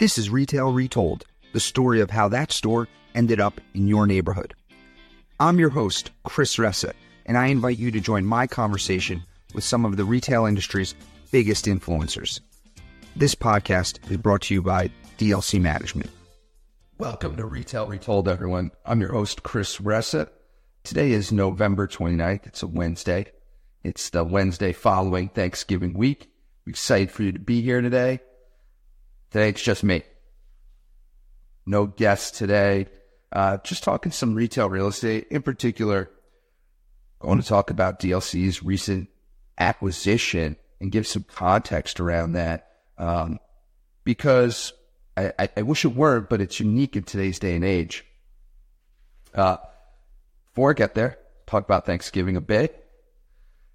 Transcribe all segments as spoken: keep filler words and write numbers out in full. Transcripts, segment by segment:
This is Retail Retold, the story of how that store ended up in your neighborhood. I'm your host, Chris Ressa, and I invite you to join my conversation with some of the retail industry's biggest influencers. This podcast is brought to you by D L C Management. Welcome to Retail Retold, everyone. I'm your host, Chris Ressa. Today is November twenty-ninth. It's a Wednesday. It's the Wednesday following Thanksgiving week. We're excited for you to be here today. Today, it's just me. No guests today. Uh, just talking some retail real estate. In particular, I want to talk about D L C's recent acquisition and give some context around that. Um, because I, I, I wish it were, but it's unique in today's day and age. Uh, before I get there, talk about Thanksgiving a bit.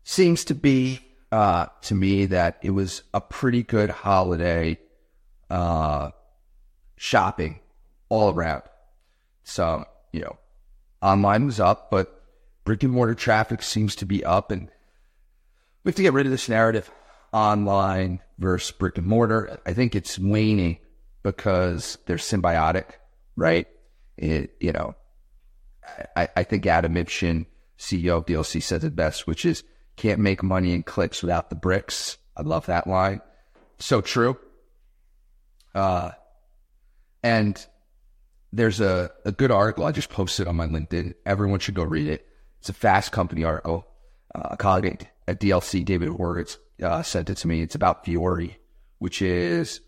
Seems to be, uh, to me, that it was a pretty good holiday uh, shopping all around. So, you know, online was up, but brick and mortar traffic seems to be up, and we have to get rid of this narrative online versus brick and mortar. I think it's waning because they're symbiotic, right? It, you know, I, I think Adam Ipshin, C E O of D L C, says it best, which is can't make money in clicks without the bricks. I love that line. So true. Uh, and there's a, a good article I just posted on my LinkedIn. Everyone should go read it. It's a Fast Company article. Uh, a colleague at D L C, David Horitz, uh, sent it to me. It's about Vuori, which is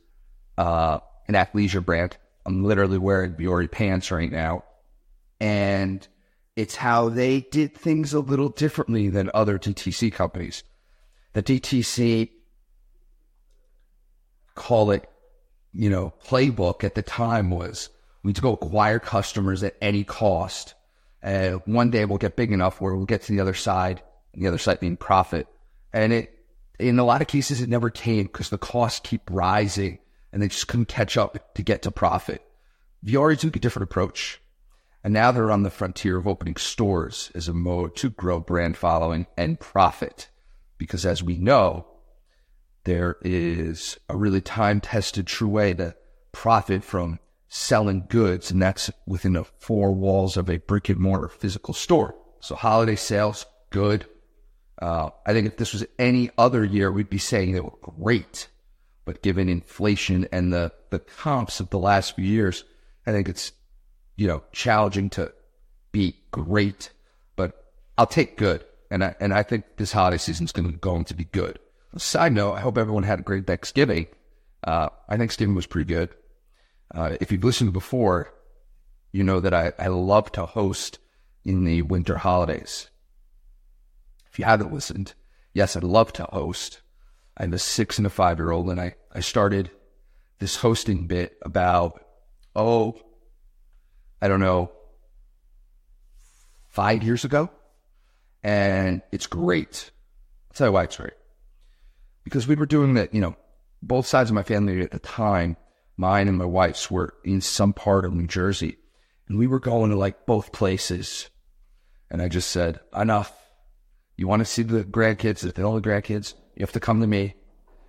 uh, an athleisure brand. I'm literally wearing Vuori pants right now. And it's how they did things a little differently than other D T C companies. The D T C, call it, you know, playbook at the time was we go acquire customers at any cost. Uh, one day we'll get big enough where we'll get to the other side, and the other side being profit. And it, in a lot of cases, it never came because the costs keep rising and they just couldn't catch up to get to profit. Vuori took a different approach. And now they're on the frontier of opening stores as a mode to grow brand following and profit. Because as we know, there is a really time-tested true way to profit from selling goods, and that's within the four walls of a brick and mortar physical store. So holiday sales, good. Uh, I think if this was any other year, we'd be saying they were great. But given inflation and the, the comps of the last few years, I think it's, you know, challenging to be great, but I'll take good. And I, and I think this holiday season is going, going to be good. Side note, I hope everyone had a great Thanksgiving. Uh, I think Thanksgiving was pretty good. Uh, if you've listened before, you know that I, I love to host in the winter holidays. If you haven't listened, yes, I'd love to host. I have a six and a five-year-old, and I, I started this hosting bit about, oh, I don't know, five years ago, and it's great. I'll tell you why it's great. Because we were doing that, you know, both sides of my family at the time, mine and my wife's, were in some part of New Jersey, and we were going to like both places. And I just said, enough. You want to see the grandkids, if they're all the grandkids, you have to come to me.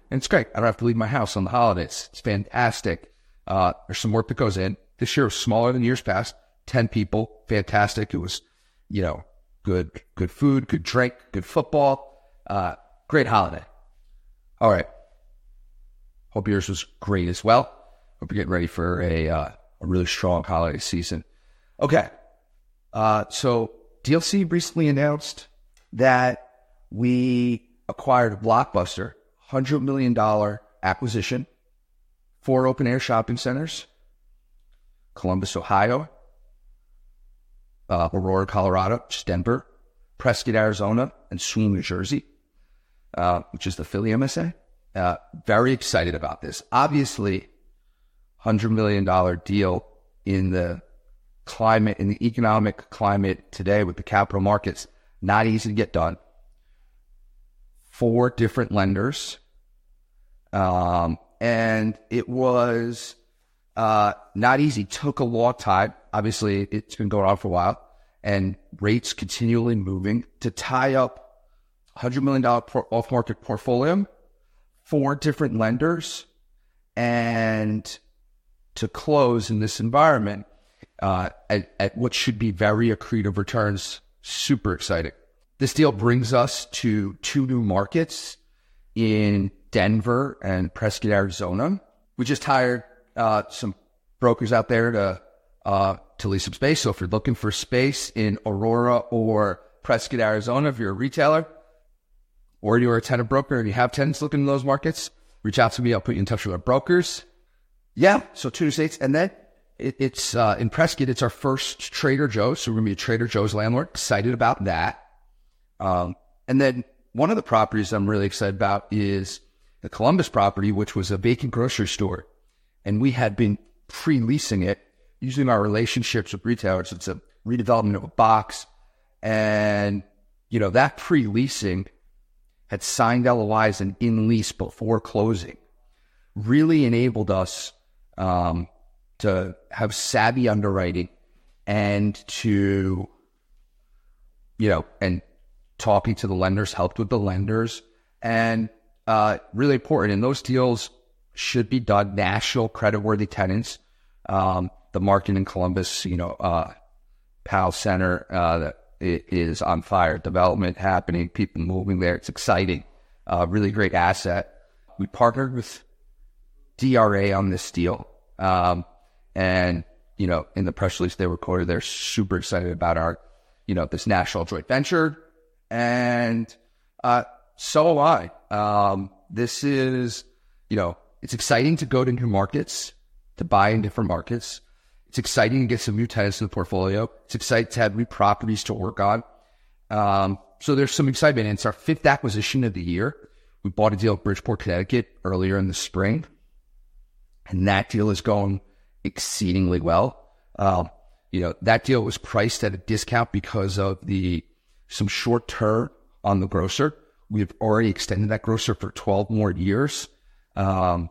And it's great. I don't have to leave my house on the holidays. It's fantastic. Uh, there's some work that goes in. This year was smaller than years past. ten people. Fantastic. It was, you know, good, good food, good drink, good football. Uh, great holiday. All right. Hope yours was great as well. Hope you're getting ready for a, uh, a really strong holiday season. Okay. Uh, so D L C recently announced that we acquired a blockbuster, one hundred million dollars acquisition, four open air shopping centers, Columbus, Ohio, uh, Aurora, Colorado, just Denver, Prescott, Arizona, and Sewell, New Jersey, uh, which is the Philly M S A. Uh, very excited about this. Obviously, one hundred million dollars deal in the climate, in the economic climate today with the capital markets, not easy to get done. Four different lenders. Um, and it was... Uh, not easy, took a long time. Obviously, it's been going on for a while, and rates continually moving to tie up one hundred million dollars por- off-market portfolio, four different lenders, and to close in this environment uh, at, at what should be very accretive returns. Super exciting. This deal brings us to two new markets in Denver and Prescott, Arizona. We just hired uh, some brokers out there to uh, to lease some space. So if you're looking for space in Aurora or Prescott, Arizona, if you're a retailer or you're a tenant broker and you have tenants looking in those markets, reach out to me. I'll put you in touch with our brokers. Yeah, so two new states. And then it, it's uh, in Prescott, it's our first Trader Joe's. So we're going to be a Trader Joe's landlord. Excited about that. Um, and then one of the properties I'm really excited about is the Columbus property, which was a vacant grocery store. And we had been pre-leasing it using our relationships with retailers. It's a redevelopment of a box. And, you know, that pre-leasing had signed L O Is and in lease before closing really enabled us um, to have savvy underwriting and to, you know, and talking to the lenders, helped with the lenders. And uh, really important, and those deals should be done, national creditworthy tenants. Um, the market in Columbus, you know, uh, P A L Center, uh, the, it is on fire. Development happening, people moving there. It's exciting. Uh, really great asset. We partnered with D R A on this deal. Um, and, you know, in the press release they were quoted, they're super excited about our, you know, this national joint venture. And uh, so am I. Um, this is, you know, it's exciting to go to new markets, to buy in different markets. It's exciting to get some new tenants in the portfolio. It's exciting to have new properties to work on. Um, so there's some excitement. And it's our fifth acquisition of the year. We bought a deal in Bridgeport, Connecticut earlier in the spring. And that deal is going exceedingly well. Um, you know, that deal was priced at a discount because of the some short term on the grocer. We've already extended that grocer for twelve more years. Um,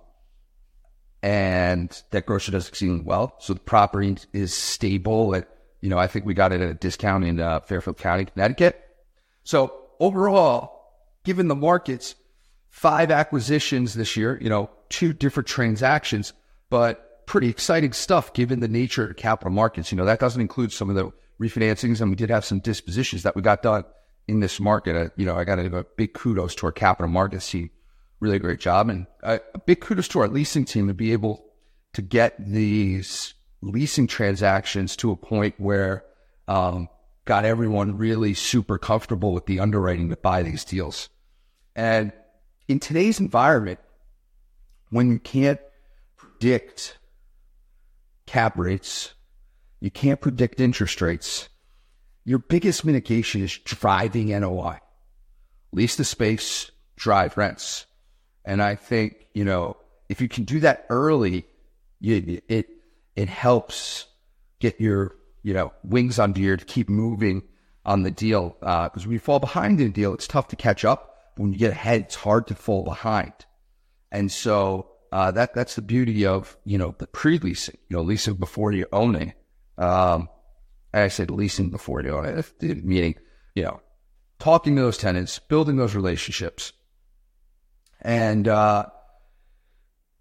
And that grocer does exceedingly well. So the property is stable. At, you know, I think we got it at a discount in uh, Fairfield County, Connecticut. So overall, given the markets, five acquisitions this year, you know, two different transactions, but pretty exciting stuff given the nature of capital markets. You know, that doesn't include some of the refinancings. And we did have some dispositions that we got done in this market. Uh, you know, I got to give a big kudos to our capital markets team. Really great job. And a, a big kudos to our leasing team to be able to get these leasing transactions to a point where um, got everyone really super comfortable with the underwriting to buy these deals. And in today's environment, when you can't predict cap rates, you can't predict interest rates, your biggest mitigation is driving N O I. Lease the space, drive rents. And I think, you know, if you can do that early, you, it it helps get your, you know, wings under you to keep moving on the deal. Uh, because when you fall behind in a deal, it's tough to catch up. But when you get ahead, it's hard to fall behind. And so uh, that that's the beauty of, you know, the pre-leasing, you know, leasing before you own it. Um, I said leasing before you own it, meaning, you know, talking to those tenants, building those relationships. And, uh,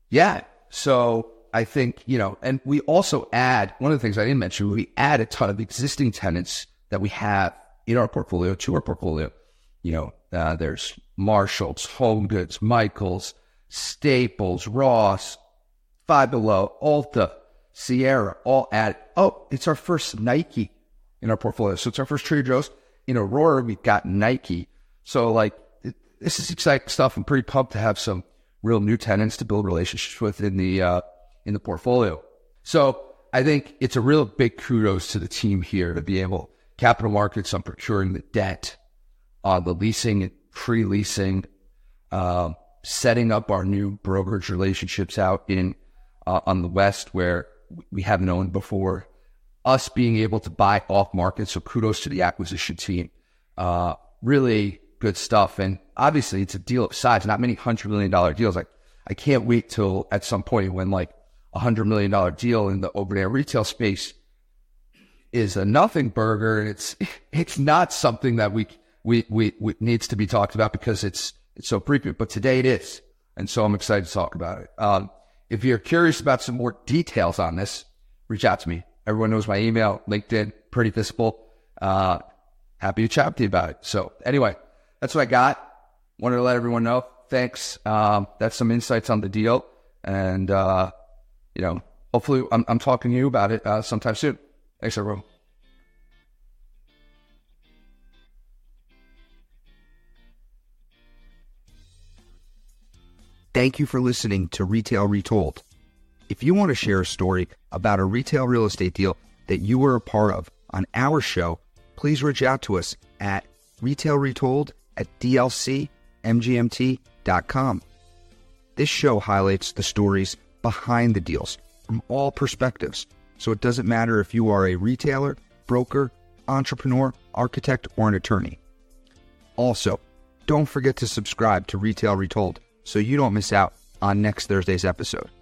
yeah, so I think, you know, and we also add, one of the things I didn't mention, we add a ton of existing tenants that we have in our portfolio to our portfolio. You know, uh, there's Marshalls, Home Goods, Michaels, Staples, Ross, Five Below, U L T A, Sierra, all added. Oh, it's our first Nike in our portfolio. So it's our first Trader Joe's. In Aurora, we've got Nike. So, like, this is exciting stuff. I'm pretty pumped to have some real new tenants to build relationships with in the uh, in the portfolio. So I think it's a real big kudos to the team here to be able capital markets on procuring the debt, on the leasing and pre-leasing, uh, setting up our new brokerage relationships out in uh, on the West where we haven't owned before. Us being able to buy off market. So kudos to the acquisition team. Uh, really good stuff. And obviously it's a deal of size, not many hundred million dollar deals. Like I can't wait till at some point when like a hundred million dollar deal in the open air retail space is a nothing burger. It's, it's not something that we, we, we, we needs to be talked about because it's, it's so frequent, but today it is. And so I'm excited to talk about it. Um, If you're curious about some more details on this, reach out to me. Everyone knows my email, LinkedIn, pretty visible. Uh, happy to chat with you about it. So anyway, that's what I got. Wanted to let everyone know. Thanks. Um, that's some insights on the deal. And, uh, you know, hopefully I'm, I'm talking to you about it uh, sometime soon. Thanks, everyone. Thank you for listening to Retail Retold. If you want to share a story about a retail real estate deal that you were a part of on our show, please reach out to us at retail retold at d l c m g m t dot com. This show highlights the stories behind the deals from all perspectives, so it doesn't matter if you are a retailer, broker, entrepreneur, architect, or an attorney. Also, don't forget to subscribe to Retail Retold so you don't miss out on next Thursday's episode.